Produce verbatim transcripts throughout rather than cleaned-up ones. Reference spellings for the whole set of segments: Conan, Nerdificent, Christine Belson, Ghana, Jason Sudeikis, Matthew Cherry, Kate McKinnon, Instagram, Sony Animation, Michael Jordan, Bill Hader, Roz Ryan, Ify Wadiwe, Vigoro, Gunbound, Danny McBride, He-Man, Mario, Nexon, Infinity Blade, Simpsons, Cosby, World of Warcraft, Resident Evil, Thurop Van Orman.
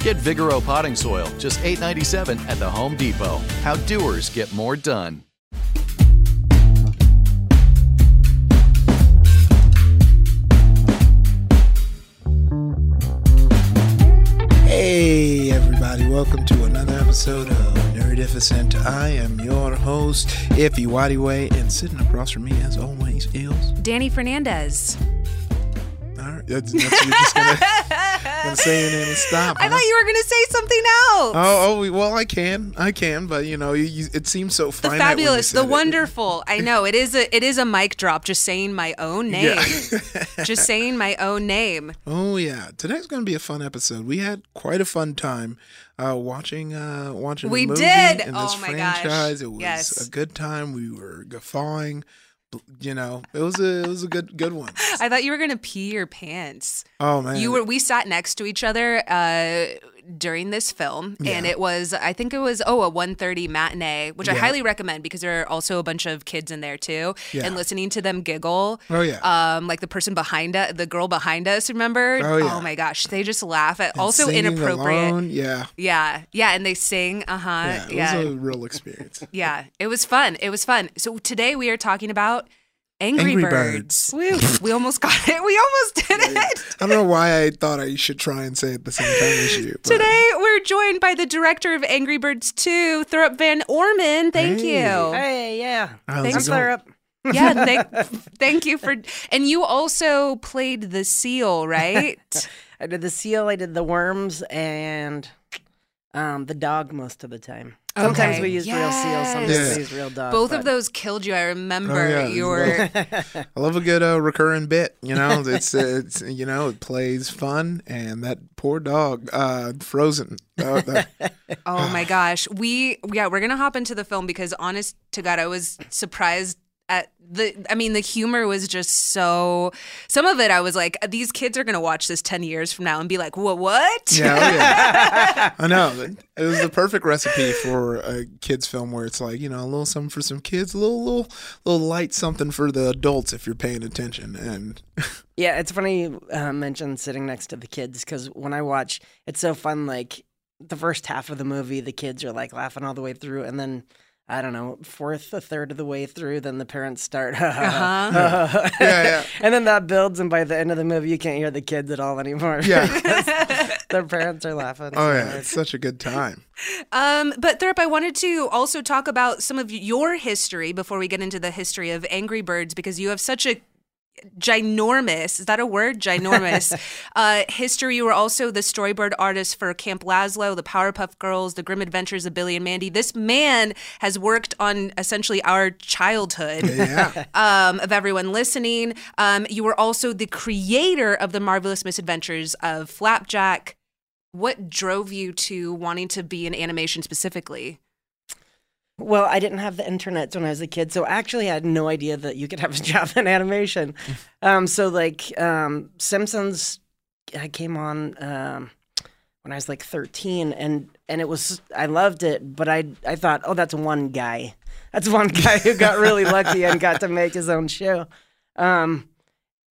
Get Vigoro potting soil, just eight dollars and ninety-seven cents at the Home Depot. How doers get more done. Hey everybody, welcome to another episode of Nerdificent. I am your host, Ify Wadiwe, and sitting across from me as always is Danny Fernandez. Alright, that's, that's you're just gonna Gonna say it and stop. I huh? thought you were gonna say something else. Oh, oh, well, I can, I can, but you know, you, you, it seems so finite. The fabulous, the wonderful. It. I know it is a, it is a mic drop. Just saying my own name. Yeah. Just saying my own name. Oh yeah, today's gonna be a fun episode. We had quite a fun time uh, watching, uh, watching. We a movie did. In this oh my franchise. Gosh! It was yes. a good time. We were guffawing. You know, it was a it was a good good one. I thought you were gonna pee your pants. Oh man, you were. We sat next to each other uh, during this film, yeah. and it was I think it was oh a one thirty matinee, which yeah. I highly recommend because there are also a bunch of kids in there too, yeah. and listening to them giggle. Oh yeah, um, like the person behind us, the girl behind us. Remember? Oh yeah. Oh my gosh, they just laugh at and also inappropriate. Alone. Yeah. Yeah. Yeah, and they sing. Uh huh. Yeah, it yeah. was a real experience. Yeah, it was fun. It was fun. So today we are talking about Angry, Angry Birds. Birds. We almost got it. We almost did yeah, yeah. it. I don't know why I thought I should try and say it the same time as you. But. Today, we're joined by the director of Angry Birds two, Thurop Van Orman. Thank hey. you. Hey, yeah. How's Thanks, Thurop. Yeah, thank, thank you for... And you also played the seal, right? I did the seal, I did the worms, and um, the dog most of the time. Sometimes okay. we use yes. real seals, sometimes yeah. we use real dogs. Both but. of those killed you. I remember oh, yeah. you were. I love a good uh, recurring bit. You know, it's it's you know it plays fun, and that poor dog, uh, frozen. Uh, the, oh my gosh, we yeah we're gonna hop into the film because honest to God, I was surprised. At the, I mean, the humor was just so. Some of it, I was like, these kids are gonna watch this ten years from now and be like, "What? What?" Yeah, oh yeah. I know. It was the perfect recipe for a kids' film where it's like, you know, a little something for some kids, a little, little, little light something for the adults if you're paying attention. And yeah, it's funny you uh, mentioned sitting next to the kids because when I watch, it's so fun. Like the first half of the movie, the kids are like laughing all the way through, and then. I don't know, fourth, a third of the way through, then the parents start. uh-huh. yeah, yeah. And then that builds, and by the end of the movie, you can't hear the kids at all anymore. Yeah. Their parents are laughing. Oh, yeah. It's such a good time. Um, but, Thurop, I wanted to also talk about some of your history before we get into the history of Angry Birds, because you have such a ginormous, is that a word? Ginormous. uh, history. You were also the storyboard artist for Camp Lazlo, the Powerpuff Girls, the Grim Adventures of Billy and Mandy. This man has worked on essentially our childhood yeah. um, of everyone listening. Um, you were also the creator of the Marvelous Misadventures of Flapjack. What drove you to wanting to be in animation specifically? Well, I didn't have the internet when I was a kid, so actually I had no idea that you could have a job in animation. Um, so like um, Simpsons, I came on um, when I was like thirteen, and and it was, I loved it, but I I thought, oh, that's one guy. That's one guy who got really lucky and got to make his own show. Um,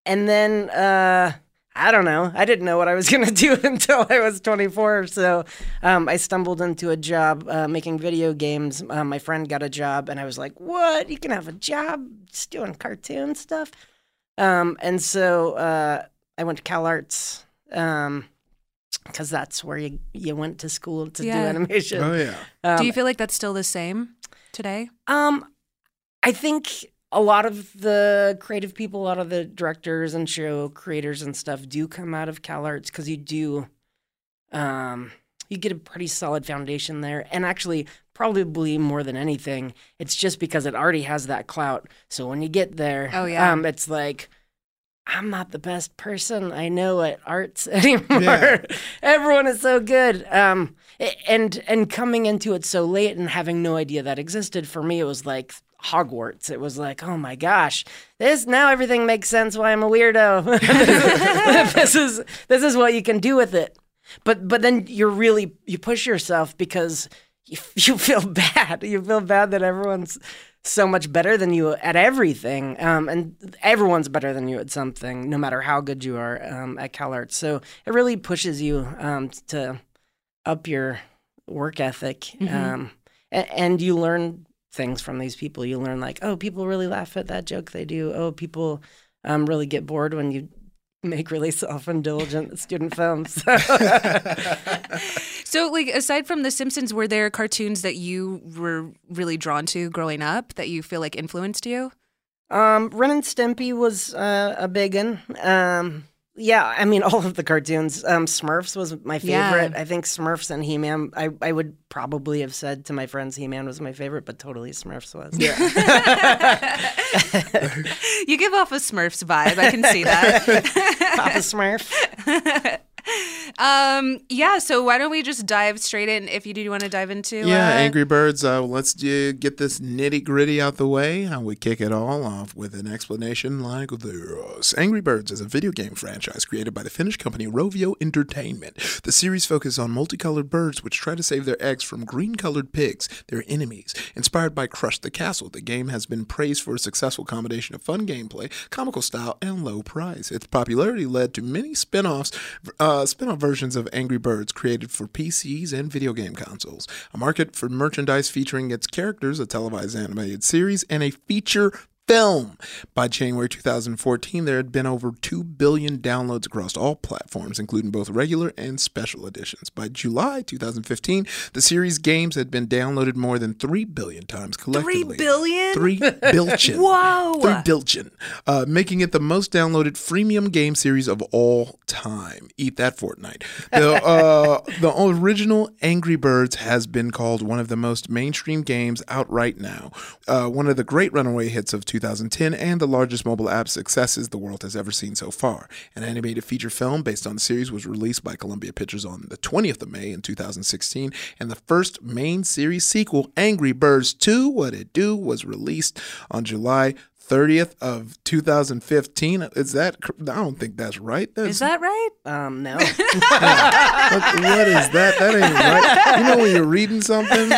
and then, uh, I don't know. I didn't know what I was going to do until I was twenty-four. So um, I stumbled into a job uh, making video games. Uh, my friend got a job, and I was like, what? You can have a job just doing cartoon stuff? Um, and so uh, I went to CalArts, um, because that's where you, you went to school to yeah. do animation. Oh, yeah. Um, do you feel like that's still the same today? Um, I think a lot of the creative people, a lot of the directors and show creators and stuff do come out of CalArts because you do, um, you get a pretty solid foundation there. And actually, probably more than anything, it's just because it already has that clout. So when you get there, oh, yeah. um, it's like, I'm not the best person I know at arts anymore. Yeah. Everyone is so good. Um, and and coming into it so late and having no idea that existed, for me, it was like Hogwarts. It was like, oh my gosh, this, now everything makes sense why I'm a weirdo. This is this is what you can do with it. But but then you're really, you push yourself because you, you feel bad. You feel bad that everyone's so much better than you at everything, um, and everyone's better than you at something, no matter how good you are um, at CalArts. So it really pushes you um, to up your work ethic, mm-hmm. um, and, and you learn things from these people. You learn like, oh, people really laugh at that joke they do. Oh, people um, really get bored when you make really self-indulgent student films. So, like, aside from The Simpsons, were there cartoons that you were really drawn to growing up that you feel like influenced you? Um, Ren and Stimpy was uh, a big one. Um, yeah, I mean, all of the cartoons. Um, Smurfs was my favorite. Yeah. I think Smurfs and He-Man, I, I would probably have said to my friends He-Man was my favorite, but totally Smurfs was. Yeah. You give off a Smurfs vibe. I can see that. Papa Smurf. Um, yeah, so why don't we just dive straight in if you do want to dive into uh... Yeah, Angry Birds, uh, let's uh, get this nitty-gritty out the way. And we kick it all off with an explanation like this. Angry Birds is a video game franchise created by the Finnish company Rovio Entertainment. The series focuses on multicolored birds which try to save their eggs from green-colored pigs, their enemies. Inspired by Crush the Castle, the game has been praised for a successful combination of fun gameplay, comical style, and low price. Its popularity led to many spin-offs, uh, Uh, spin-off versions of Angry Birds created for P Cs and video game consoles, a market for merchandise featuring its characters, a televised animated series, and a feature film. By January two thousand fourteen, there had been over two billion downloads across all platforms, including both regular and special editions. By July two thousand fifteen, the series games had been downloaded more than three billion times collectively. three billion? three billion. Whoa! three billion. Uh, making it the most downloaded freemium game series of all time. Eat that, Fortnite. The, uh, the original Angry Birds has been called one of the most mainstream games out right now. Uh, one of the great runaway hits of two thousand ten and the largest mobile app successes the world has ever seen so far. An animated feature film based on the series was released by Columbia Pictures on the twentieth of May in two thousand sixteen, and the first main series sequel, Angry Birds two, What It Do, was released on July thirtieth of two thousand fifteen. Is that, I don't think that's right. That's, is that right? Um, no. what, what is that? That ain't right. You know when you're reading something?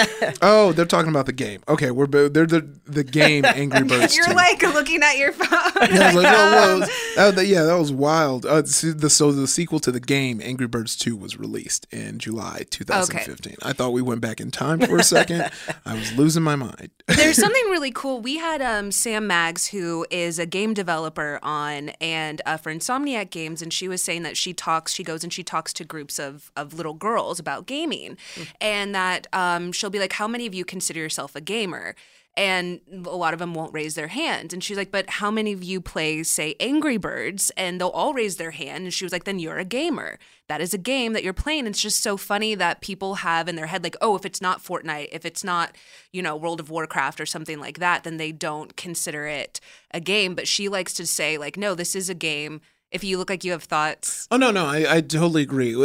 Oh, they're talking about the game. Okay, we're they're the the game Angry Birds. You're two. Like looking at your phone. Yeah, like, oh, um... oh, that, yeah, that was wild. Uh, so, the, so the sequel to the game Angry Birds two was released in July two thousand fifteen. Okay. I thought we went back in time for a second. I was losing my mind. There's something really cool. We had um, Sam Maggs, who is a game developer on and uh, for Insomniac Games, and she was saying that she talks, she goes and she talks to groups of, of little girls about gaming, mm. and that um, she'll be like, how many of you consider yourself a gamer? And a lot of them won't raise their hand. And she's like, but how many of you play, say, Angry Birds? And they'll all raise their hand. And she was like, then you're a gamer. That is a game that you're playing. It's just so funny that people have in their head, like, oh, if it's not Fortnite, if it's not, you know, World of Warcraft or something like that, then they don't consider it a game. But she likes to say, like, no, this is a game. if you look like you have thoughts. Oh, no, no. I, I totally agree.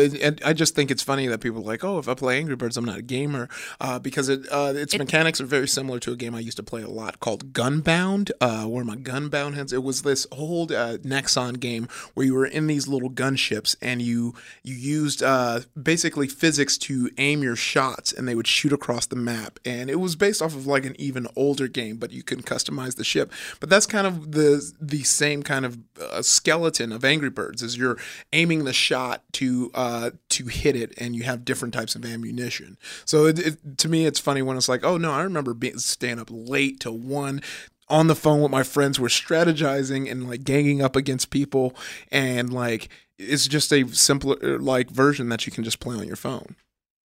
I just think it's funny that people are like, oh, if I play Angry Birds, I'm not a gamer. Uh, because it, uh, its it, mechanics are very similar to a game I used to play a lot called Gunbound, uh, where my Gunbound heads. It was this old uh, Nexon game where you were in these little gunships and you, you used uh, basically physics to aim your shots and they would shoot across the map. And it was based off of like an even older game, but you can customize the ship. But that's kind of the the same kind of uh, skeleton of Angry Birds, is you're aiming the shot to uh, to hit it, and you have different types of ammunition. So it, it, to me, it's funny when it's like, oh no, I remember being, staying up late till one on the phone with my friends. We're strategizing and like ganging up against people, and like it's just a simpler like version that you can just play on your phone.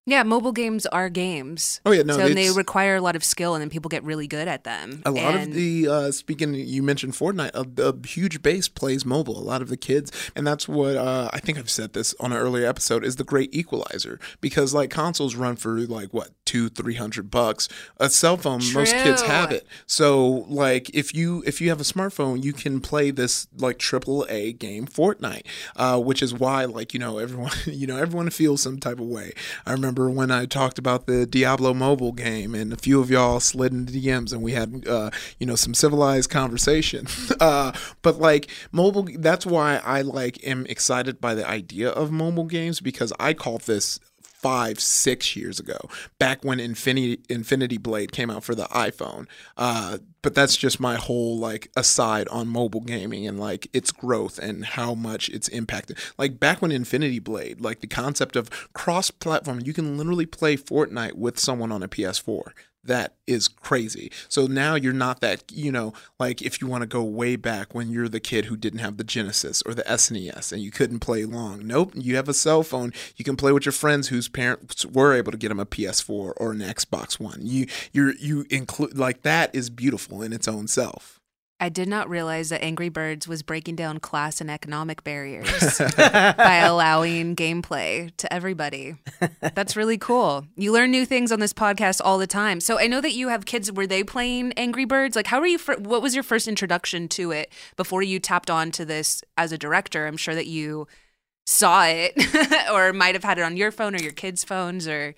Yeah, mobile games are games. Oh yeah, no, so they require a lot of skill, and then people get really good at them. A lot and... of the uh, speaking, you mentioned Fortnite. A, a huge base plays mobile. A lot of the kids, and that's what uh, I think I've said this on an earlier episode, is the great equalizer, because like consoles run for like what two, three hundred bucks. A cell phone, True. Most kids have it. So like if you if you have a smartphone, you can play this like triple A game Fortnite, uh, which is why like you know everyone you know everyone feels some type of way. I remember. When I talked about the Diablo mobile game, and a few of y'all slid into D Ms, and we had, uh, you know, some civilized conversation. uh, but like mobile, that's why I like am excited by the idea of mobile games, because I call this five, six years ago, back when Infinity Infinity Blade came out for the iPhone. Uh, but that's just my whole like aside on mobile gaming and like its growth and how much it's impacted. Like back when Infinity Blade, like the concept of cross-platform, you can literally play Fortnite with someone on a P S four. That is crazy. So now you're not that, you know, like if you want to go way back when you're the kid who didn't have the Genesis or the S N E S and you couldn't play long. Nope. You have a cell phone. You can play with your friends whose parents were able to get them a P S four or an Xbox One. You, you're, you include like that is beautiful in its own self. I did not realize that Angry Birds was breaking down class and economic barriers by allowing gameplay to everybody. That's really cool. You learn new things on this podcast all the time. So I know that you have kids. Were they playing Angry Birds? Like, how are you? Fr- what was your first introduction to it before you tapped on to this as a director? I'm sure that you saw it or might have had it on your phone or your kids' phones or...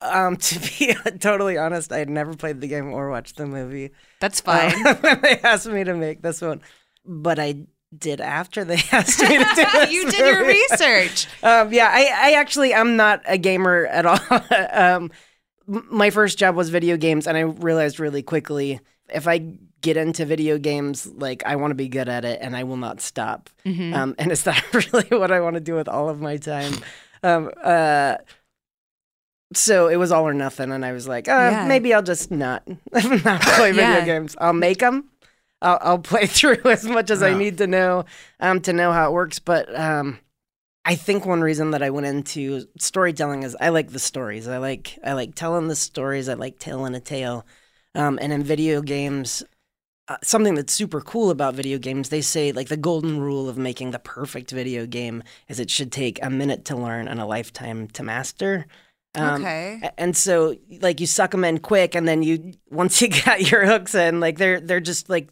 Um, to be totally honest, I had never played the game or watched the movie. That's fine. Um, when they asked me to make this one, but I did after they asked me to do this. You did movie. Your research. um, yeah, I, I actually I'm not a gamer at all. um, my first job was video games, and I realized really quickly if I get into video games, like I want to be good at it, and I will not stop. Mm-hmm. Um, and it's not really what I want to do with all of my time. Um, uh. So it was all or nothing, and I was like, uh, yeah. maybe I'll just not, not play video yeah. games. I'll make them. I'll, I'll play through as much as no. I need to know um, to know how it works. But um, I think one reason that I went into storytelling is I like the stories. I like I like telling the stories. I like telling a tale. Um, and in video games, uh, something that's super cool about video games, they say like the golden rule of making the perfect video game is it should take a minute to learn and a lifetime to master. Um, okay. And so, like, you suck them in quick, and then you once you got your hooks in, like, they're they're just like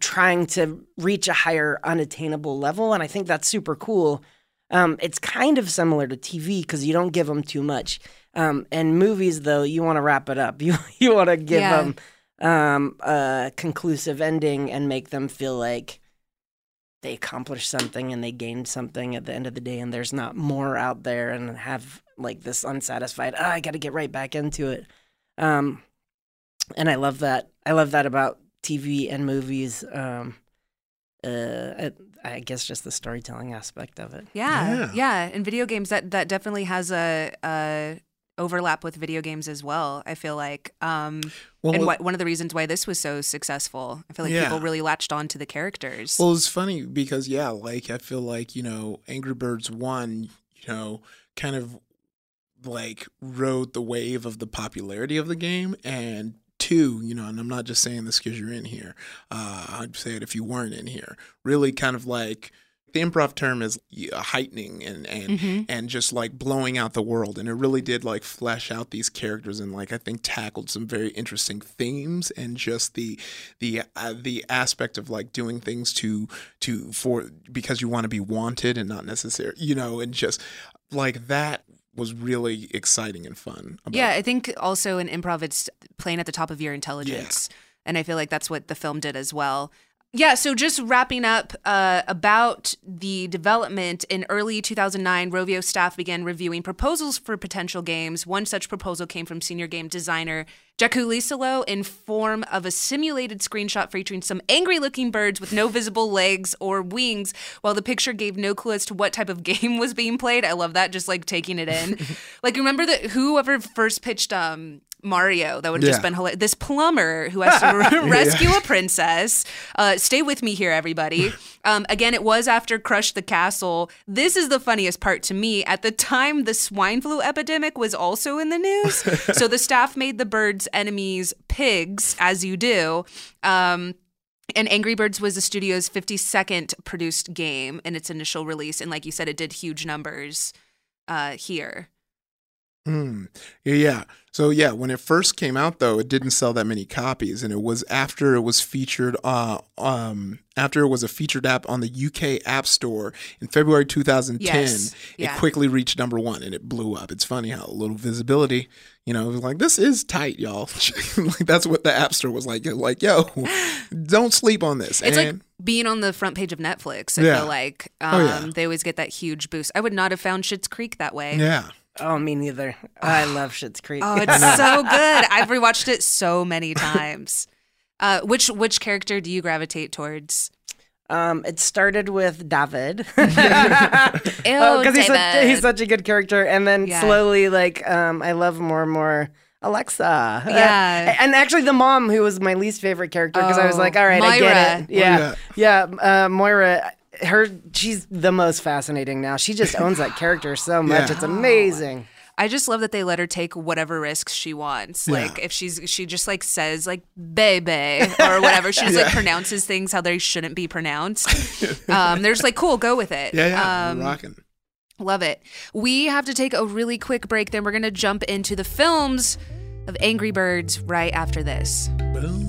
trying to reach a higher unattainable level, and I think that's super cool. Um, it's kind of similar to T V because you don't give them too much. Um, and movies, though, you want to wrap it up. You you want to give yeah. them um, a conclusive ending and make them feel like they accomplished something and they gained something at the end of the day, and there's not more out there, and have. Like this unsatisfied, oh, I got to get right back into it. Um, and I love that. I love that about T V and movies. Um, uh, I, I guess just the storytelling aspect of it. Yeah. Yeah. yeah. And video games, that, that definitely has a, a overlap with video games as well, I feel like. Um, well, and wh- one of the reasons why this was so successful. I feel like yeah. people really latched on to the characters. Well, it's funny because, yeah, like I feel like, you know, Angry Birds one, you know, kind of like rode the wave of the popularity of the game, and two, you know, and I'm not just saying this because you're in here, uh, I'd say it if you weren't in here, really kind of like The improv term is heightening and and, mm-hmm. and just like blowing out the world. And it really did like flesh out these characters and like I think tackled some very interesting themes and just the the uh, the aspect of like doing things to to for because you want to be wanted and not necessary, you know, and just like that was really exciting and fun. About yeah, I think also in improv it's playing at the top of your intelligence. Yeah. And I feel like that's what the film did as well. Yeah, so just wrapping up uh, about the development, in early two thousand nine, Rovio staff began reviewing proposals for potential games. One such proposal came from senior game designer Jakku Lisalo in form of a simulated screenshot featuring some angry-looking birds with no visible legs or wings, while the picture gave no clue as to what type of game was being played. I love that, just like taking it in. Like, remember that whoever first pitched... um. Mario, that would have yeah. just been hilarious. This plumber who has to rescue yeah. a princess. Uh, stay with me here, everybody. Um, again, it was after Crush the Castle. This is the funniest part to me. At the time, the swine flu epidemic was also in the news. So the staff made the birds' enemies pigs, as you do. Um, and Angry Birds was the studio's fifty-second produced game in its initial release. And like you said, it did huge numbers uh, here. Mm. Yeah. So, yeah, when it first came out, though, it didn't sell that many copies. And it was after it was featured uh, um, after it was a featured app on the U K App Store in February two thousand ten. Yes. Yeah. It quickly reached number one and it blew up. It's funny how a little visibility, you know, it was like, this is tight, y'all. Like, that's what the App Store was like. Like, yo, don't sleep on this. It's and- like being on the front page of Netflix. I yeah. feel like um, oh, yeah. they always get that huge boost. I would not have found Schitt's Creek that way. Yeah. Oh, me neither. I love Schitt's Creek. Oh, it's so good. I've rewatched it so many times. Uh, which which character do you gravitate towards? Um, it started with David. Ew, oh, because he's, he's such a good character. And then yeah. slowly, like, um, I love more and more Alexa. Yeah. Uh, and actually the mom, who was my least favorite character, because oh, I was like, all right, Moira. I get it. Yeah. Yeah, yeah uh, Moira. Her, she's the most fascinating now. She just owns that character so much. Yeah. It's amazing. I just love that they let her take whatever risks she wants. Yeah. Like if she's, she just like says like baby or whatever. She just yeah. like pronounces things how they shouldn't be pronounced. Um, they're just like, cool, go with it. Yeah, yeah, um, rocking. Love it. We have to take a really quick break. Then we're going to jump into the films of Angry Birds right after this. Boom.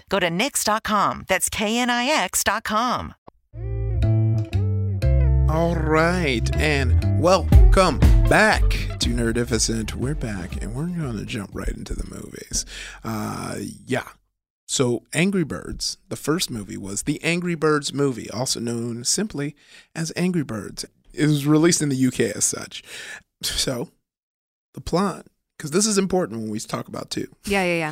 Go to N Y X dot com. That's K N I X dot com. All right, and welcome back to Nerdificent. We're back, and we're going to jump right into the movies. Uh, yeah. So Angry Birds, the first movie, was the Angry Birds movie, also known simply as Angry Birds. It was released in the U K as such. So the plot, because this is important when we talk about two. Yeah, yeah, yeah.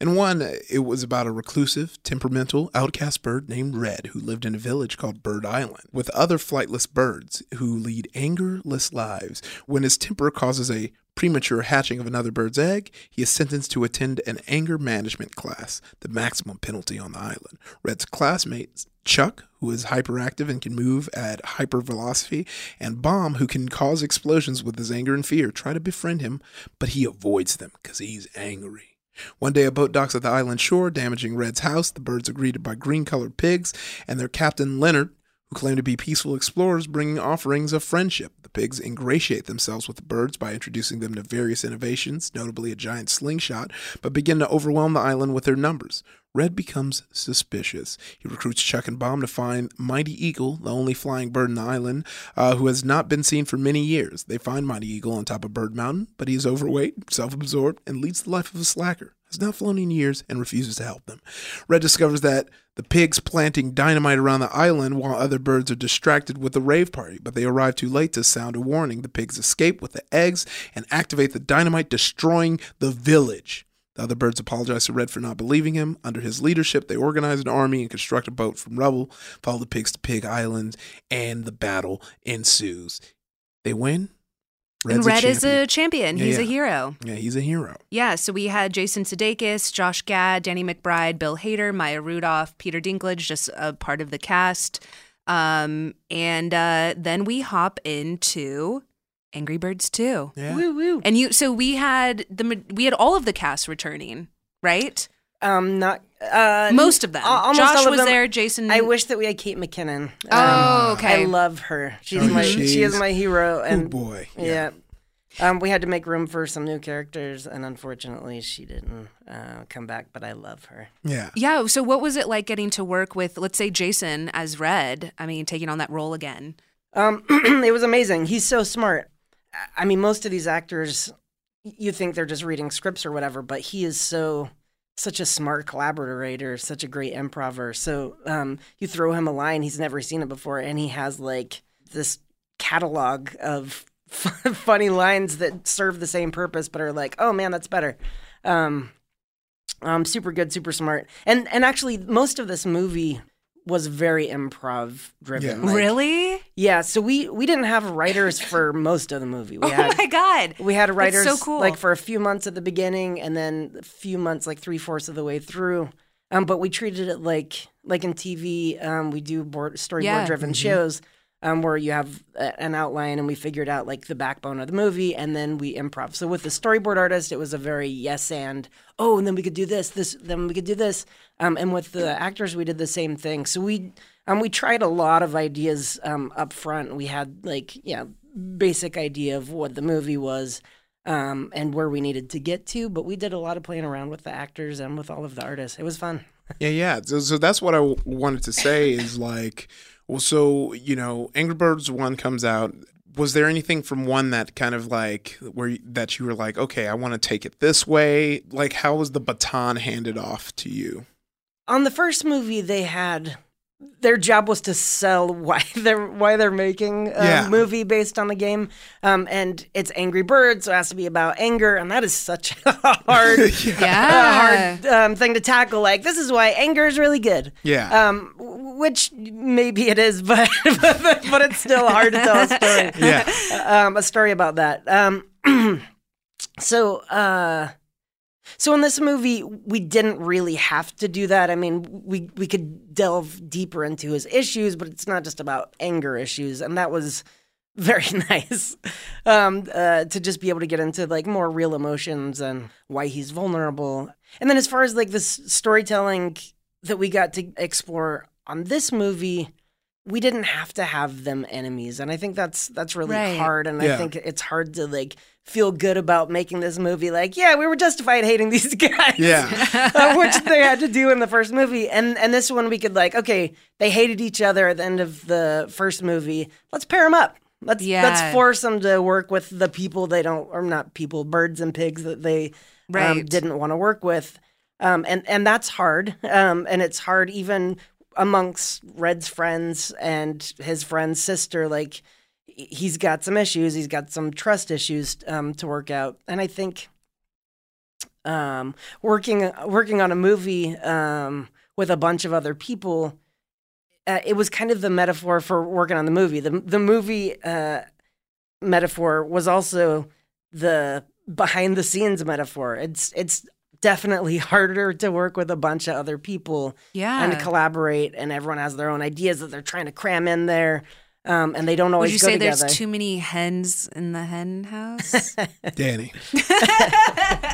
In one, it was about a reclusive, temperamental, outcast bird named Red who lived in a village called Bird Island with other flightless birds who lead angerless lives. When his temper causes a premature hatching of another bird's egg, he is sentenced to attend an anger management class, the maximum penalty on the island. Red's classmates, Chuck, who is hyperactive and can move at hypervelocity, and Bomb, who can cause explosions with his anger and fear, try to befriend him, but he avoids them because he's angry. One day, a boat docks at the island shore, damaging Red's house. The birds are greeted by green-colored pigs, and their captain, Leonard, who claim to be peaceful explorers, bringing offerings of friendship. The pigs ingratiate themselves with the birds by introducing them to various innovations, notably a giant slingshot, but begin to overwhelm the island with their numbers. Red becomes suspicious. He recruits Chuck and Bomb to find Mighty Eagle, the only flying bird in the island, uh, who has not been seen for many years. They find Mighty Eagle on top of Bird Mountain, but he is overweight, self-absorbed, and leads the life of a slacker, has not flown in years, and refuses to help them. Red discovers that the pigs planting dynamite around the island while other birds are distracted with the rave party, but they arrive too late to sound a warning. The pigs escape with the eggs and activate the dynamite, destroying the village. The other birds apologize to Red for not believing him. Under his leadership, they organize an army and construct a boat from rubble, follow the pigs to Pig Island, and the battle ensues. They win. Red's and Red a champion. is a champion. Yeah, he's yeah. a hero. Yeah, he's a hero. Yeah, so we had Jason Sudeikis, Josh Gad, Danny McBride, Bill Hader, Maya Rudolph, Peter Dinklage, just a part of the cast. Um, and uh, then we hop into Angry Birds two. Yeah. Woo woo. And you so we had the we had all of the cast returning, right? Um not uh most of them. Almost Josh all of was them. there, Jason I wish that we had Kate McKinnon. Oh, um, okay. I love her. She's oh, my geez. she is my hero and oh boy. Yeah. yeah. Um we had to make room for some new characters and unfortunately she didn't uh, come back, but I love her. Yeah. Yeah, so what was it like getting to work with, let's say, Jason as Red? I mean, taking on that role again. Um it was amazing. He's so smart. I mean, most of these actors, you think they're just reading scripts or whatever, but he is so, such a smart collaborator, such a great improver. So um, you throw him a line, he's never seen it before, and he has like this catalog of f- funny lines that serve the same purpose, but are like, oh man, that's better. Um, um, super good, super smart. And, and actually, most of this movie was very improv driven. Yeah. Like, really? Yeah. So we, we didn't have writers for most of the movie. We oh had, my god! We had writers so cool. like for a few months at the beginning, and then a few months, like three fourths of the way through. Um, but we treated it like like in T V. Um, we do board, storyboard yeah. driven mm-hmm. shows. Um, where you have a, an outline, and we figured out like the backbone of the movie, and then we improv. So with the storyboard artist, it was a very yes and oh, and then we could do this, this, then we could do this. Um, and with the actors, we did the same thing. So we um we tried a lot of ideas um up front. We had like yeah basic idea of what the movie was. Um, and where we needed to get to, but we did a lot of playing around with the actors and with all of the artists. It was fun. Yeah, yeah. So, so that's what I w- wanted to say is like, well, so, you know, Angry Birds one comes out. Was there anything from one that kind of like, where you, that you were like, okay, I want to take it this way? Like, how was the baton handed off to you? On the first movie, they had, their job was to sell why they're why they're making a yeah. movie based on a game, um, and it's Angry Birds, so it has to be about anger, and that is such a hard, yeah. Yeah. A hard um, thing to tackle. Like, this is why anger is really good. Yeah, um, which maybe it is, but but, but it's still hard to tell a story. Yeah, um, a story about that. Um, so. Uh, So in this movie, we didn't really have to do that. I mean, we we could delve deeper into his issues, but it's not just about anger issues. And that was very nice um, uh, to just be able to get into like more real emotions and why he's vulnerable. And then as far as like the storytelling that we got to explore on this movie, we didn't have to have them enemies. And I think that's that's really right. hard. And yeah. I think it's hard to like feel good about making this movie like, yeah, we were justified hating these guys. Yeah. uh, which they had to do in the first movie. And and this one we could like, okay, they hated each other at the end of the first movie. Let's pair them up. Let's yeah. let's force them to work with the people they don't, or not people, birds and pigs that they right. um, didn't want to work with. Um, and, and that's hard. Um, and it's hard even amongst Red's friends and his friend's sister. Like, he's got some issues. He's got some trust issues um, to work out. And I think um, working working on a movie um, with a bunch of other people, uh, it was kind of the metaphor for working on the movie. The, the movie uh, metaphor was also the behind-the-scenes metaphor. It's it's definitely harder to work with a bunch of other people yeah. and to collaborate, and everyone has their own ideas that they're trying to cram in there. Um, and they don't always go together. Would you say together. There's too many hens in the hen house? Danny.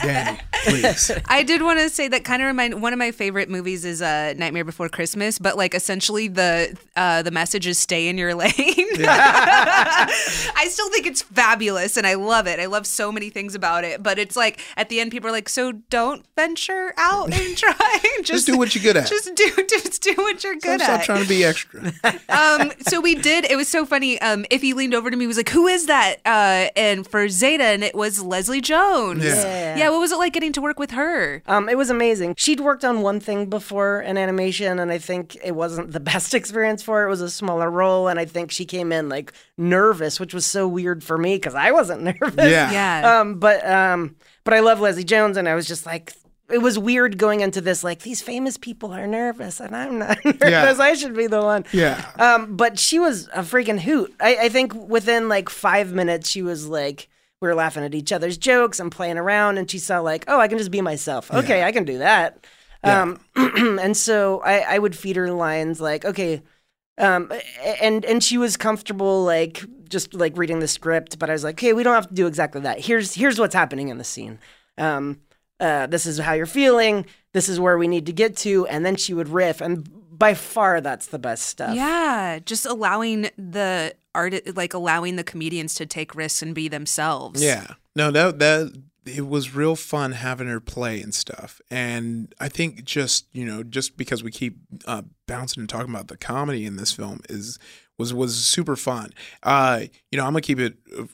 Danny, please. I did want to say that kind of remind one of my favorite movies is uh, Nightmare Before Christmas, but like essentially the uh, the message is stay in your lane. Yeah. I still think it's fabulous and I love it. I love so many things about it, but it's like at the end people are like, so don't venture out and try. Just, just do what you're good at. Just do, just do what you're good so at. Stop trying to be extra. Um, so we did. It It was so funny. Um, Ify leaned over to me, was like, "Who is that?" Uh, and for Zeta, and it was Leslie Jones. Yeah. yeah. Yeah. What was it like getting to work with her? Um, it was amazing. She'd worked on one thing before in animation, and I think it wasn't the best experience for her. It was a smaller role, and I think she came in like nervous, which was so weird for me because I wasn't nervous. Yeah. yeah. Um, but um, but I love Leslie Jones, and I was just like. It was weird going into this, like, these famous people are nervous, and I'm not nervous. Yeah. I should be the one. Yeah. Um, but she was a freaking hoot. I, I think within, like, five minutes, she was, like, we were laughing at each other's jokes and playing around, and she saw, like, oh, I can just be myself. Okay, yeah. I can do that. Yeah. Um, and so I, I would feed her lines, like, okay. Um, and, and she was comfortable, like, just, like, reading the script, but I was like, okay, we don't have to do exactly that. Here's, here's what's happening in the scene. Um Uh, this is how you're feeling, this is where we need to get to, and then she would riff, and by far that's the best stuff. Yeah, just allowing the art, like allowing the comedians to take risks and be themselves. Yeah, no, that that it was real fun having her play and stuff, and I think just you know just because we keep uh, bouncing and talking about the comedy in this film is was was super fun. Uh, you know, I'm gonna keep it. Uh,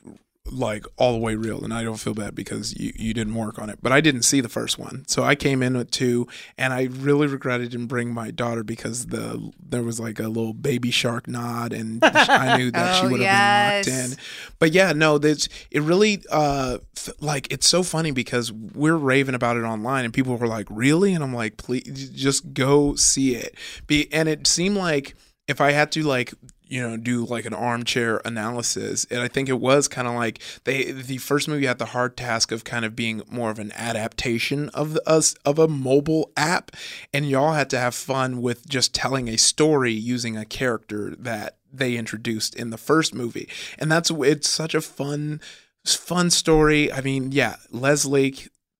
like all the way real, and I don't feel bad because you, you didn't work on it, but I didn't see the first one, so I came in with two, and I really regret I didn't bring my daughter because the there was like a little baby shark nod, and I knew that oh, she would have yes. been locked in. But yeah, no, it's it really uh like it's so funny because we're raving about it online, and people were like, "Really?" And I'm like, "Please, just go see it." Be and it seemed like if I had to like. you know, do like an armchair analysis. And I think it was kind of like they, the first movie had the hard task of kind of being more of an adaptation of the, us of a mobile app. And y'all had to have fun with just telling a story using a character that they introduced in the first movie. And that's, it's such a fun, fun story. I mean, yeah, Leslie,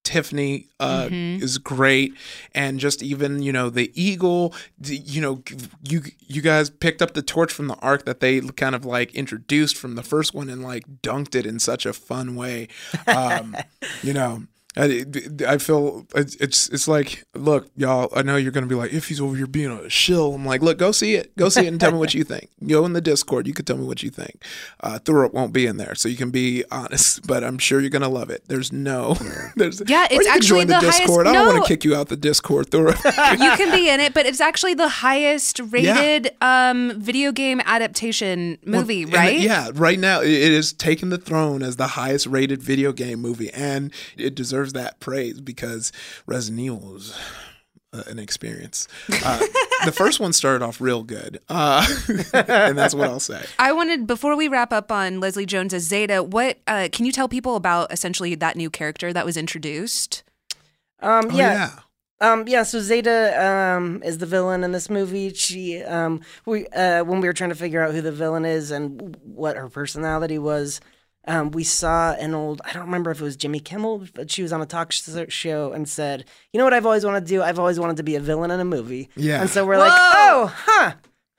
Tiffany uh, mm-hmm. is great, and just even you know the eagle. The, you know, you you guys picked up the torch from the arc that they kind of like introduced from the first one and like dunked it in such a fun way. Um, you know, I, I feel it's it's like look, y'all. I know you're gonna be like, if he's over here being a shill. I'm like, look, go see it, go see it, and tell me what you think. Go in the Discord, you could tell me what you think. Uh, Thurop won't be in there, so you can be honest. But I'm sure you're gonna love it. There's no, there's yeah, it's or you can join the, the Discord. Highest, no, I don't want to kick you out the Discord, Thurop. You can be in it, but it's actually the highest rated yeah. um, video game adaptation movie, well, right? The, yeah, right now it is taking the throne as the highest rated video game movie, and it deserves. That praise because Resident Evil was uh, an experience. Uh, the first one started off real good, uh, and that's what I'll say. I wanted before we wrap up on Leslie Jones as Zeta. What uh, can you tell people about essentially that new character that was introduced? Um, oh, yeah. yeah. Um, yeah, so Zeta um, is the villain in this movie. She, um, we, uh, when we were trying to figure out who the villain is and what her personality was, um, we saw an old, I don't remember if it was Jimmy Kimmel, but she was on a talk show and said, you know what I've always wanted to do? I've always wanted to be a villain in a movie. Yeah. And so we're Whoa. like, oh, huh,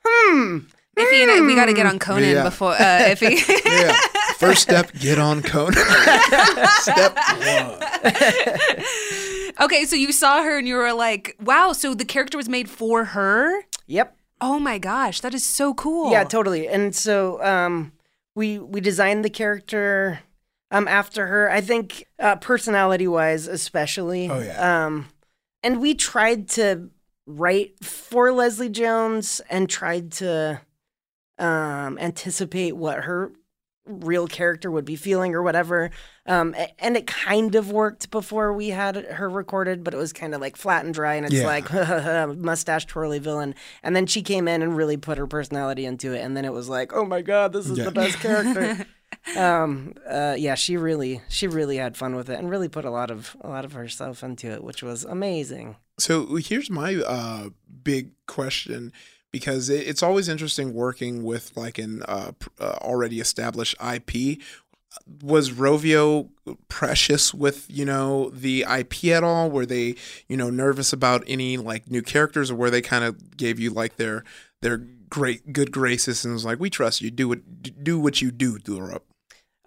hmm. Ify and I, we got to get on Conan yeah. before, uh, Ify. yeah. First step, get on Conan. Step one. Okay, so you saw her and you were like, wow, so the character was made for her? Yep. Oh my gosh, that is so cool. Yeah, totally. And so um, we we designed the character um, after her, I think uh, personality-wise especially. Oh, yeah. Um, and we tried to write for Leslie Jones and tried to um, anticipate what her real character would be feeling or whatever. Um, and it kind of worked before we had her recorded, but it was kind of like flat and dry and it's yeah. like mustache twirly villain. And then she came in and really put her personality into it. And then it was like, oh my God, this is yeah. the best character. um, uh, yeah, she really, she really had fun with it and really put a lot of, a lot of herself into it, which was amazing. So here's my uh, big question. Because it's always interesting working with like an uh, uh, already established I P. Was Rovio precious with, you know, the I P at all? Were they, you know, nervous about any like new characters, or were they kind of gave you like their their great good graces and was like, we trust you, do what do what you do, Thurop?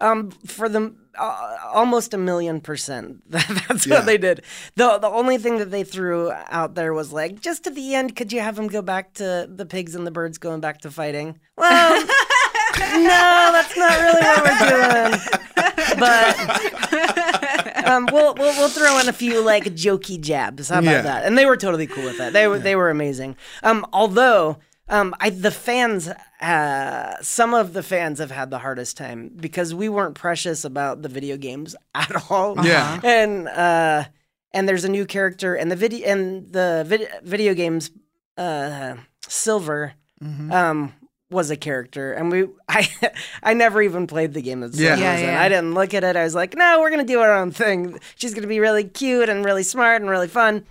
Um, for the uh, almost a million percent, that's yeah. what they did. The the only thing that they threw out there was like, just to the end, could you have them go back to the pigs and the birds going back to fighting? Well, no, that's not really what we're doing. But um, we'll, we'll we'll throw in a few like jokey jabs. How about yeah. that? And they were totally cool with that. They were yeah. they were amazing. Um, although. Um, I, the fans, uh, some of the fans have had the hardest time because we weren't precious about the video games at all. Yeah. And uh, and there's a new character, and the video and the vid- video games, uh, Silver, mm-hmm. um, was a character, and we I I never even played the game. That yeah. Yeah, yeah. I didn't look at it. I was like, no, we're gonna do our own thing. She's gonna be really cute and really smart and really fun,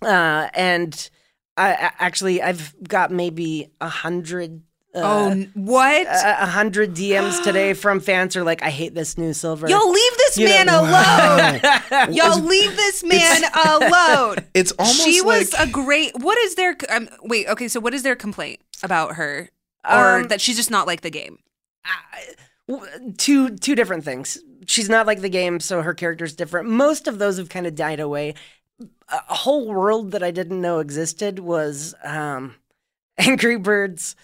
uh, and. I actually, I've got maybe a hundred. Uh, oh, what? A hundred D Ms today from fans are like, I hate this new Silver. Y'all leave this you man know. alone. Wow. Y'all leave this man it's, alone. It's almost. She like... was a great. What is their? Um, wait, okay. So what is their complaint about her, or um, that she's just not like the game? Uh, two two different things. She's not like the game, so her character's different. Most of those have kind of died away. A whole world that I didn't know existed was um, Angry Birds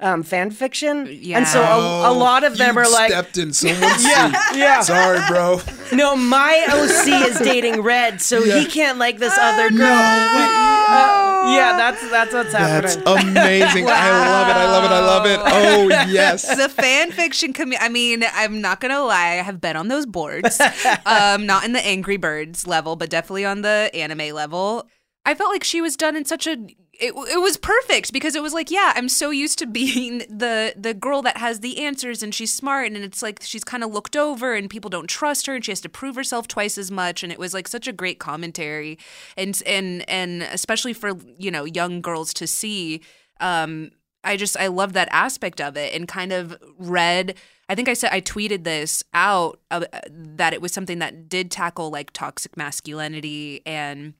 um, fan fiction. Yeah. And so a, a lot of them you are like... stepped in someone's seat. Yeah, yeah. Sorry, bro. No, my O C is dating Red, so yeah. he can't like this oh, other girl. No. Uh, yeah, that's that's what's happening. That's amazing. Wow. I love it. I love it. I love it. Oh, yes. The fan fiction community. I mean, I'm not going to lie. I have been on those boards. um, not in the Angry Birds level, but definitely on the anime level. I felt like she was done in such a... It it was perfect because it was like, yeah, I'm so used to being the the girl that has the answers and she's smart, and it's like she's kind of looked over and people don't trust her and she has to prove herself twice as much, and it was like such a great commentary, and and and especially for, you know, young girls to see. Um, I just I loved that aspect of it, and kind of read. I think I said I tweeted this out uh, that it was something that did tackle like toxic masculinity and.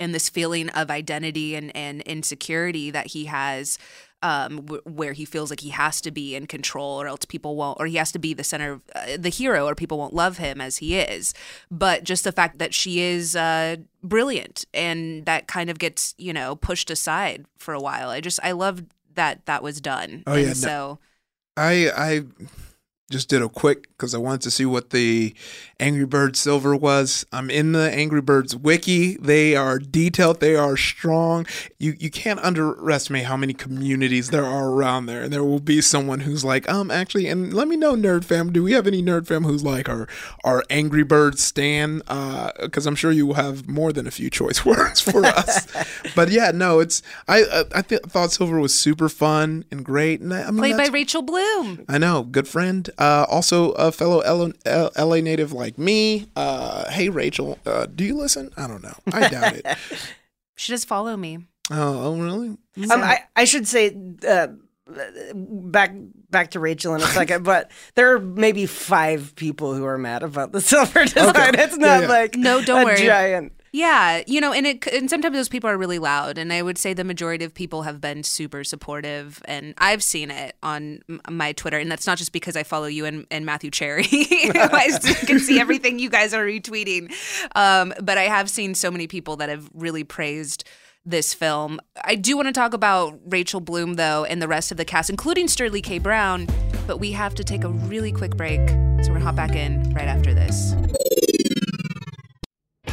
and this feeling of identity and, and insecurity that he has, um, w- where he feels like he has to be in control, or else people won't, or he has to be the center of uh, the hero, or people won't love him as he is. But just the fact that she is uh, brilliant, and that kind of gets, you know, pushed aside for a while. I just, I loved that that was done. Oh, and yeah. So no. I, I just did a quick, because I wanted to see what the Angry Birds Silver was. I'm in the Angry Birds wiki. They are detailed. They are strong. You you can't underestimate how many communities there are around there. And there will be someone who's like, um, actually, and let me know, Nerd Fam, do we have any Nerd Fam who's like our, our Angry Birds stan? Because uh, I'm sure you will have more than a few choice words for us. But yeah, no, it's, I I th- thought Silver was super fun and great. And I, I mean, played by Rachel Bloom. I know. Good friend. uh, also a fellow L A native like me. Uh, hey, Rachel, uh, do you listen? I don't know. I doubt it. She does follow me. Oh, oh really? Yeah. Um, I, I should say, uh, back back to Rachel in a second, but there are maybe five people who are mad about the silver design. Okay. It's not yeah, yeah. like no, don't a worry. giant. Yeah, you know, and it and sometimes those people are really loud, and I would say the majority of people have been super supportive, and I've seen it on my Twitter, and that's not just because I follow you and, and Matthew Cherry. I can see everything you guys are retweeting, um, but I have seen so many people that have really praised this film. I do want to talk about Rachel Bloom, though, and the rest of the cast, including Sterling K. Brown, but we have to take a really quick break, so we're going to hop back in right after this.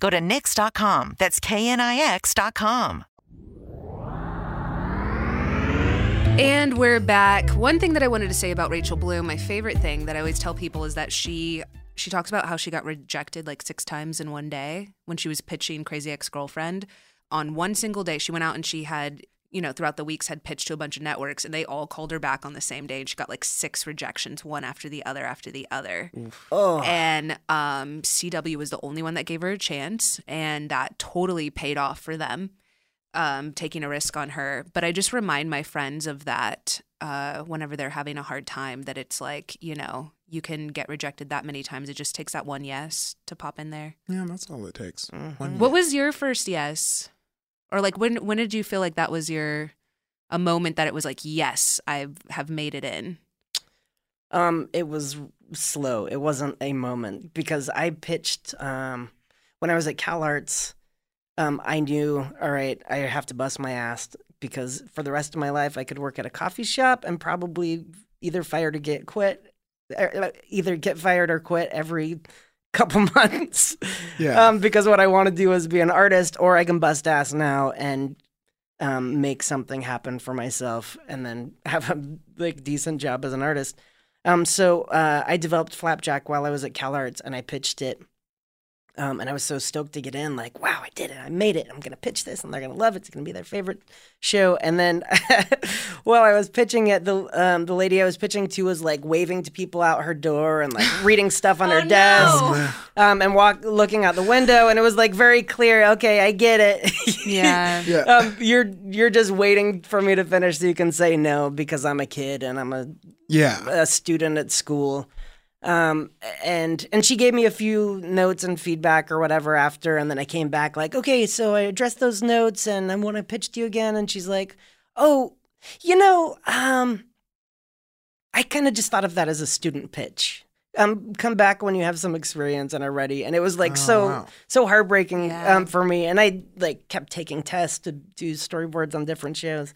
Go to Knix dot com. That's K N I X dot com. And we're back. One thing that I wanted to say about Rachel Bloom, my favorite thing that I always tell people, is that she she talks about how she got rejected like six times in one day when she was pitching Crazy Ex-Girlfriend. On one single day, she went out and she had, you know, throughout the weeks had pitched to a bunch of networks, and they all called her back on the same day. And she got like six rejections, one after the other after the other. Oh. And um, C W was the only one that gave her a chance, and that totally paid off for them. Um, taking a risk on her. But I just remind my friends of that uh, whenever they're having a hard time, that it's like, you know, you can get rejected that many times. It just takes that one yes to pop in there. Yeah, that's all it takes. Mm-hmm. What was your first yes? Or like when when did you feel like that was your a moment that it was like, yes, I have made it in? Um, it was slow. It wasn't a moment, because I pitched um, when I was at CalArts. Um, I knew, all right, I have to bust my ass, because for the rest of my life I could work at a coffee shop and probably either fired or get quit, either get fired or quit every couple months. Yeah. Um, because what I want to do is be an artist, or I can bust ass now and um, make something happen for myself, and then have a like decent job as an artist. Um, so uh, I developed Flapjack while I was at CalArts, and I pitched it Um, and I was so stoked to get in, like, wow, I did it. I made it. I'm going to pitch this, and they're going to love it. It's going to be their favorite show. And then while I was pitching it, the um, the lady I was pitching to was, like, waving to people out her door and, like, reading stuff on oh, her no. desk um, and walk, looking out the window. And it was, like, very clear, okay, I get it. yeah. yeah. Um, you're, you're just waiting for me to finish so you can say no because I'm a kid and I'm a, yeah. a student at school. Um, and, and she gave me a few notes and feedback or whatever after. And then I came back like, okay, so I addressed those notes and I want to pitch to you again. And she's like, oh, you know, um, I kind of just thought of that as a student pitch. Um, come back when you have some experience and are ready. And it was like, oh, so, wow. so heartbreaking, yeah. um, for me. And I like kept taking tests to do storyboards on different shows.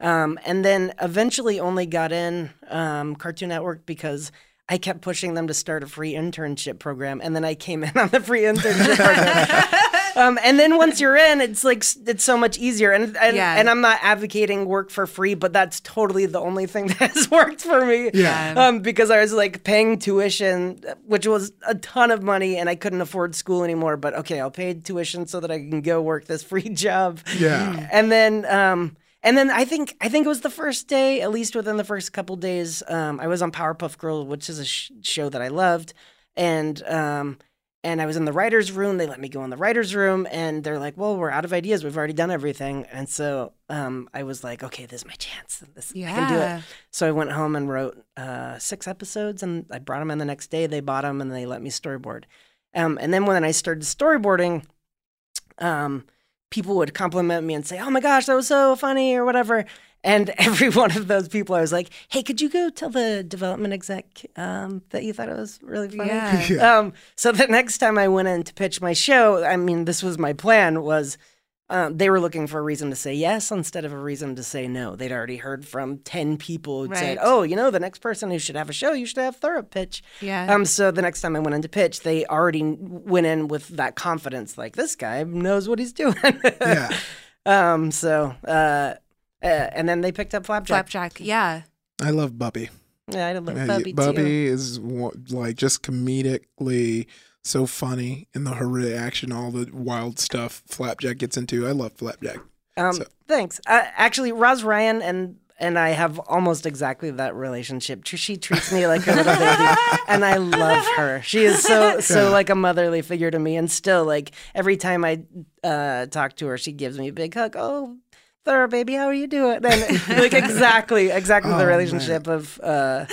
Um, and then eventually only got in, um, Cartoon Network because I kept pushing them to start a free internship program, and then I came in on the free internship program. Um, and then once you're in, it's like it's so much easier. And and, yeah. and I'm not advocating work for free, but that's totally the only thing that has worked for me. Yeah. Um, because I was like paying tuition, which was a ton of money, and I couldn't afford school anymore. But okay, I'll pay tuition so that I can go work this free job. Yeah. And then. Um, And then I think I think it was the first day, at least within the first couple days, um, I was on Powerpuff Girls, which is a sh show that I loved, and um, and I was in the writer's room. They let me go in the writer's room, and they're like, "Well, we're out of ideas. We've already done everything." And so um, I was like, "Okay, this is my chance. This, yeah. I can do it." So I went home and wrote uh, six episodes, and I brought them in the next day. They bought them, and they let me storyboard. Um, and then when I started storyboarding, um. people would compliment me and say, oh my gosh, that was so funny or whatever. And every one of those people, I was like, hey, could you go tell the development exec um, that you thought it was really funny? Yeah. yeah. Um, so the next time I went in to pitch my show, I mean, this was my plan was um, they were looking for a reason to say yes instead of a reason to say no. They'd already heard from ten people who right. said, oh, you know, the next person who should have a show, you should have Thurop pitch. Yeah. Um, so the next time I went in to pitch, they already went in with that confidence, like this guy knows what he's doing. yeah. Um, so, uh, uh, and then they picked up Flapjack. Flapjack, yeah. I love Bubby. Yeah, I love yeah, Bubby, Bubby too. Bubby is like just comedically... so funny in the hurrah action, all the wild stuff Flapjack gets into. I love Flapjack. Um, so. Thanks. Uh, actually, Roz Ryan and and I have almost exactly that relationship. She treats me like a little baby, and I love her. She is so so yeah. like a motherly figure to me, and still like every time I uh, talk to her, she gives me a big hug. Oh, Thurop, baby, how are you doing? And like exactly, exactly oh, the relationship man. of uh,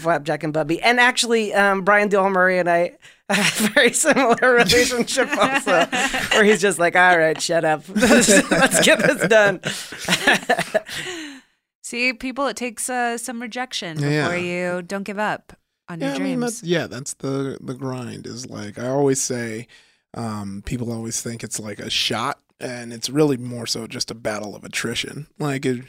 Flapjack and Bubby. And actually, um, Brian Doyle Murray and I. A very similar relationship also, where he's just like, all right, shut up. Let's get this done. See, people, it takes uh, some rejection before yeah. you don't give up on yeah, your I dreams. Mean, that's, yeah, that's the, the grind is like, I always say, um, people always think it's like a shot, and it's really more so just a battle of attrition. Like it,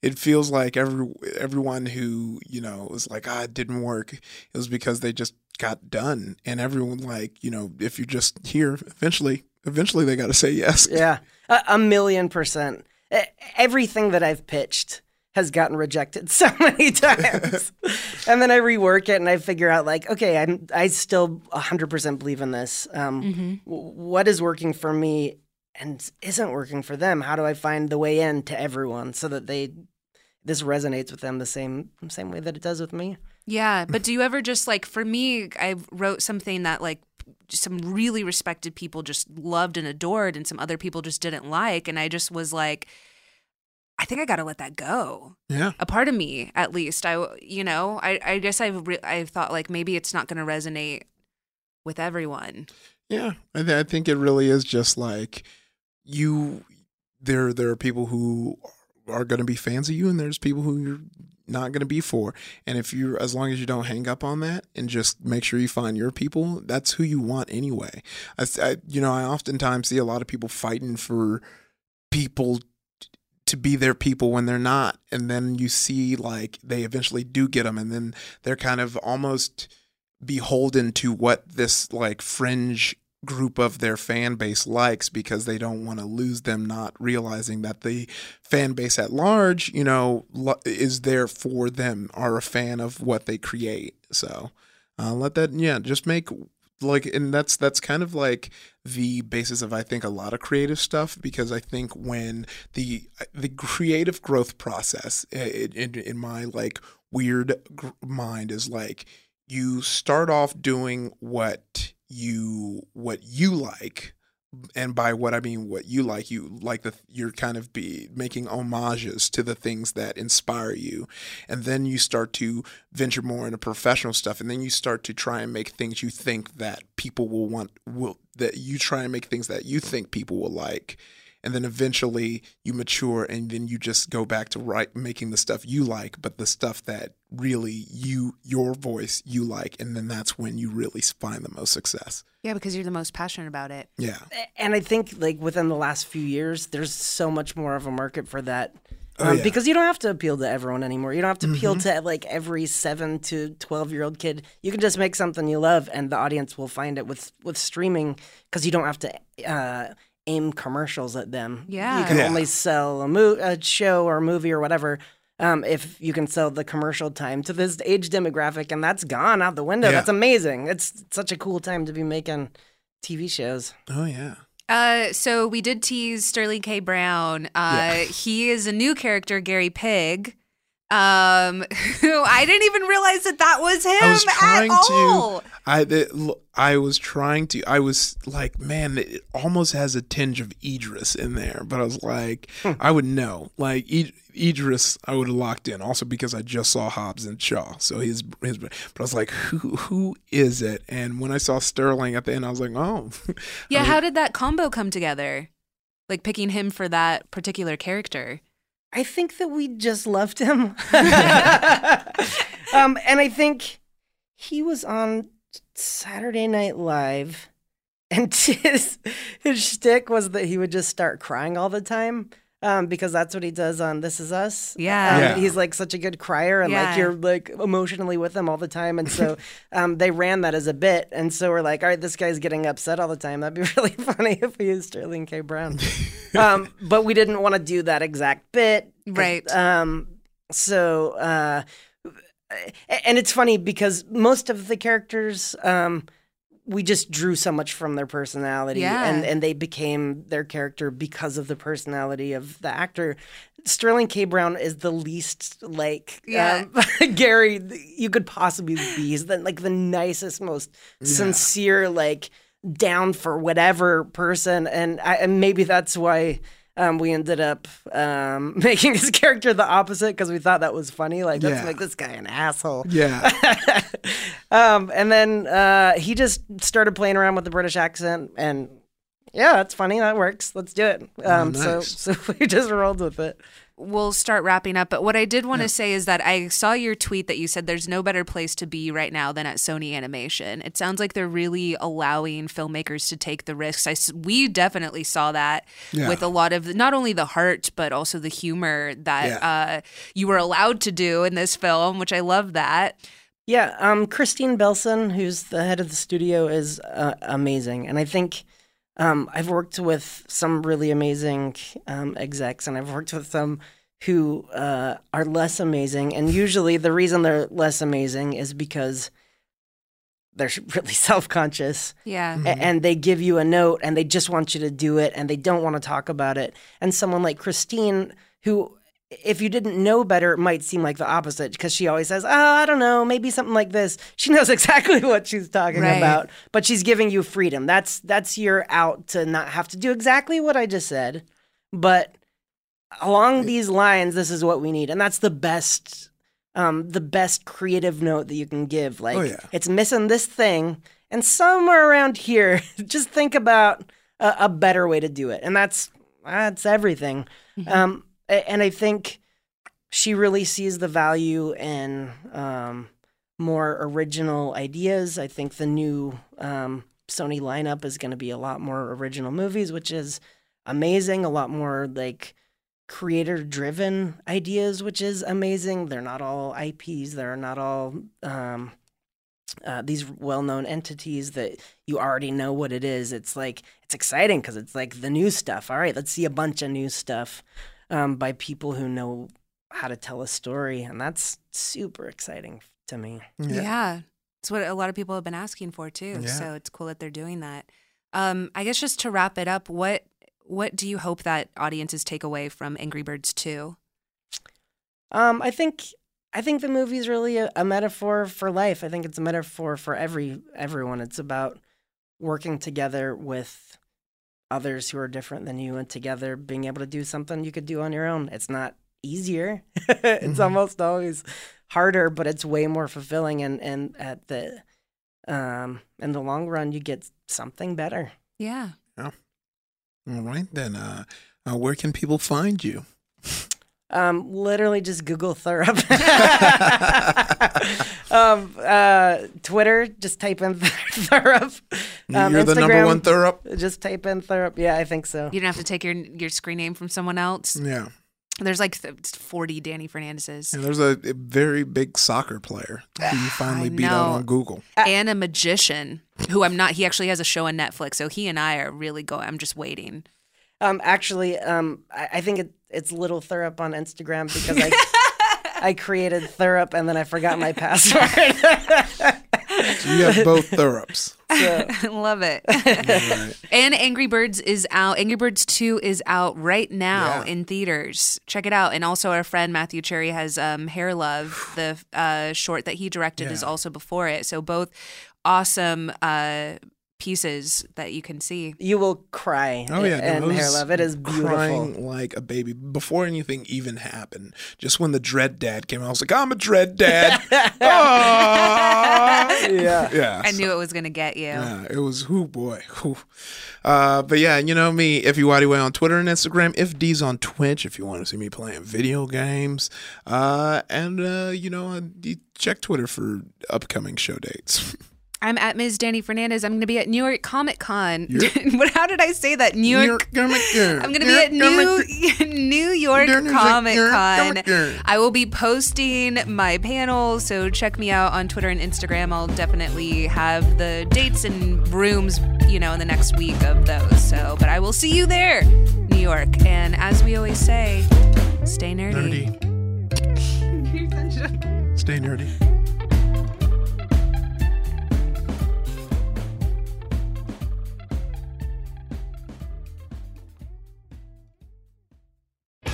it feels like every everyone who, you know, was like, ah, it didn't work. It was because they just got done. And everyone like, you know, if you're just here, eventually, eventually they got to say yes. Yeah. A, a million percent. Everything that I've pitched has gotten rejected so many times. And then I rework it and I figure out like, okay, I'm, I still one hundred percent believe in this. Um, mm-hmm. What is working for me and isn't working for them? How do I find the way in to everyone so that they this resonates with them the same same way that it does with me? Yeah, but do you ever just like, for me, I wrote something that like some really respected people just loved and adored and some other people just didn't like, and I just was like, I think I got to let that go. Yeah. A part of me, at least. I, you know, I, I guess I've, re I've thought like maybe it's not going to resonate with everyone. Yeah, I, th I think it really is just like you, there, there are people who are going to be fans of you and there's people who you're not going to be for. And if you, as long as you don't hang up on that and just make sure you find your people, that's who you want anyway. I, I you know, I oftentimes see a lot of people fighting for people to be their people when they're not. And then you see like they eventually do get them and then they're kind of almost beholden to what this like fringe group of their fan base likes because they don't want to lose them, not realizing that the fan base at large, you know, is there for them, are a fan of what they create. So uh, let that, yeah, just make like, and that's that's kind of like the basis of, I think, a lot of creative stuff, because I think when the the creative growth process in, in, in my like weird gr- mind is like, you start off doing what you what you like. And by what I mean, what you like, you like the, you're kind of be making homages to the things that inspire you. And then you start to venture more into professional stuff. And then you start to try and make things you think that people will want, will, that you try and make things that you think people will like. And then eventually you mature, and then you just go back to right, making the stuff you like, but the stuff that really you, your voice, you like. And then that's when you really find the most success. Yeah, because you're the most passionate about it. Yeah. And I think like within the last few years, there's so much more of a market for that. Um, oh, yeah. Because you don't have to appeal to everyone anymore. You don't have to mm-hmm. appeal to like every seven to twelve-year-old kid. You can just make something you love, and the audience will find it with, with streaming, because you don't have to uh, – aim commercials at them. Yeah. You can yeah. only sell a, mo- a show or a movie or whatever um, if you can sell the commercial time to this age demographic, and that's gone out the window. Yeah. That's amazing. It's such a cool time to be making T V shows. Oh, yeah. Uh, so we did tease Sterling K. Brown. Uh, yeah. He is a new character, Gary Pig. Um, who I didn't even realize that that was him I was trying at all. To, I it, I was trying to. I was like, man, it almost has a tinge of Idris in there, but I was like, hmm. I would know. Like Id, Idris, I would have locked in. Also because I just saw Hobbs and Shaw, so his his. But I was like, who who is it? And when I saw Sterling at the end, I was like, oh, yeah. I mean, how did that combo come together? Like picking him for that particular character. I think that we just loved him. um, and I think he was on Saturday Night Live, and his, his shtick was that he would just start crying all the time, um, because that's what he does on This Is Us. Yeah. Um, yeah. He's like such a good crier, and yeah. like you're like emotionally with him all the time. And so um, they ran that as a bit. And so we're like, all right, this guy's getting upset all the time. That'd be really funny if we used Sterling K. Brown. um, but we didn't want to do that exact bit. Right. Um, so, uh, and it's funny because most of the characters, um, we just drew so much from their personality, yeah. and, and they became their character because of the personality of the actor. Sterling K. Brown is the least like yeah. um, Gary you could possibly be. He's the, like the nicest, most yeah. sincere, like down for whatever person. And, I, and maybe that's why um, we ended up um, making his character the opposite, because we thought that was funny. Like, let's yeah. make this guy an asshole. Yeah. um, and then uh, he just started playing around with the British accent, and yeah, that's funny. That works. Let's do it. Um, oh, nice. So, so we just rolled with it. We'll start wrapping up. But what I did want to yeah. say is that I saw your tweet that you said there's no better place to be right now than at Sony Animation. It sounds like they're really allowing filmmakers to take the risks. I, we definitely saw that yeah. with a lot of not only the heart, but also the humor that yeah. uh, you were allowed to do in this film, which I love that. Yeah. Um, Christine Belson, who's the head of the studio, is uh, amazing. And I think... Um, I've worked with some really amazing um, execs, and I've worked with some who uh, are less amazing. And usually the reason they're less amazing is because they're really self-conscious. Yeah. Mm-hmm. And they give you a note, and they just want you to do it, and they don't want to talk about it. And someone like Christine, who, if you didn't know better, it might seem like the opposite, because she always says, oh, I don't know, maybe something like this. She knows exactly what she's talking right. about, but she's giving you freedom. That's that's your out to not have to do exactly what I just said, but along these lines, this is what we need. And that's the best um, the best creative note that you can give. Like, oh, yeah. it's missing this thing, and somewhere around here, just think about a, a better way to do it. And that's, that's everything. Mm-hmm. Um, And I think she really sees the value in um, more original ideas. I think the new um, Sony lineup is going to be a lot more original movies, which is amazing. A lot more like creator-driven ideas, which is amazing. They're not all I Ps. They're not all um, uh, these well-known entities that you already know what it is. It's like it's exciting because it's like the new stuff. All right, let's see a bunch of new stuff. Um, by people who know how to tell a story, and that's super exciting to me. Yeah. yeah. It's what a lot of people have been asking for too. Yeah. So it's cool that they're doing that. Um, I guess just to wrap it up, what what do you hope that audiences take away from Angry Birds two? Um, I think I think the movie's really a, a metaphor for life. I think it's a metaphor for every everyone. It's about working together with others who are different than you, and together being able to do something you could do on your own. It's not easier. It's mm-hmm. almost always harder, but it's way more fulfilling. And, and at the um, in the long run, you get something better. Yeah. Yeah. All right, then. Uh, uh, where can people find you? Um, literally just Google Thurop. um, uh, Twitter, just type in Thurop. Um, You're Instagram, the number one Thurop. Just type in Thurop. Yeah, I think so. You don't have to take your your screen name from someone else. Yeah. There's like forty Danny Fernandezes. And there's a, a very big soccer player who you finally beat out on Google. And a magician who I'm not, he actually has a show on Netflix. So he and I are really going, I'm just waiting. Um, actually, um, I, I think it, it's Little Thurop on Instagram because I, I created Thurop and then I forgot my password. So you have both Thurops. So. Love it. Right. And Angry Birds is out. Angry Birds two is out right now yeah. in theaters. Check it out. And also our friend Matthew Cherry has um, Hair Love, the uh, short that he directed yeah. is also before it. So both awesome uh, pieces that you can see. You will cry oh, yeah. in Hair Love. It is beautiful. Crying like a baby before anything even happened. Just when the Dread Dad came out, I was like, I'm a Dread Dad. Yeah. yeah, I so, knew it was gonna get you. Yeah, it was. Whoo boy. Whoo. Uh, but yeah, you know me, Ify Wadiwe on Twitter and Instagram. If D's on Twitch, if you want to see me playing video games, uh, and uh, you know, uh, check Twitter for upcoming show dates. I'm at Miz Danny Fernandez. I'm going to be at New York Comic Con. How did I say that? New York. New York I'm going to be at New New York Comic Con. I will be posting my panel, so check me out on Twitter and Instagram. I'll definitely have the dates and rooms, you know, in the next week of those. So, but I will see you there, New York. And as we always say, stay nerdy. Nerdy. Stay nerdy.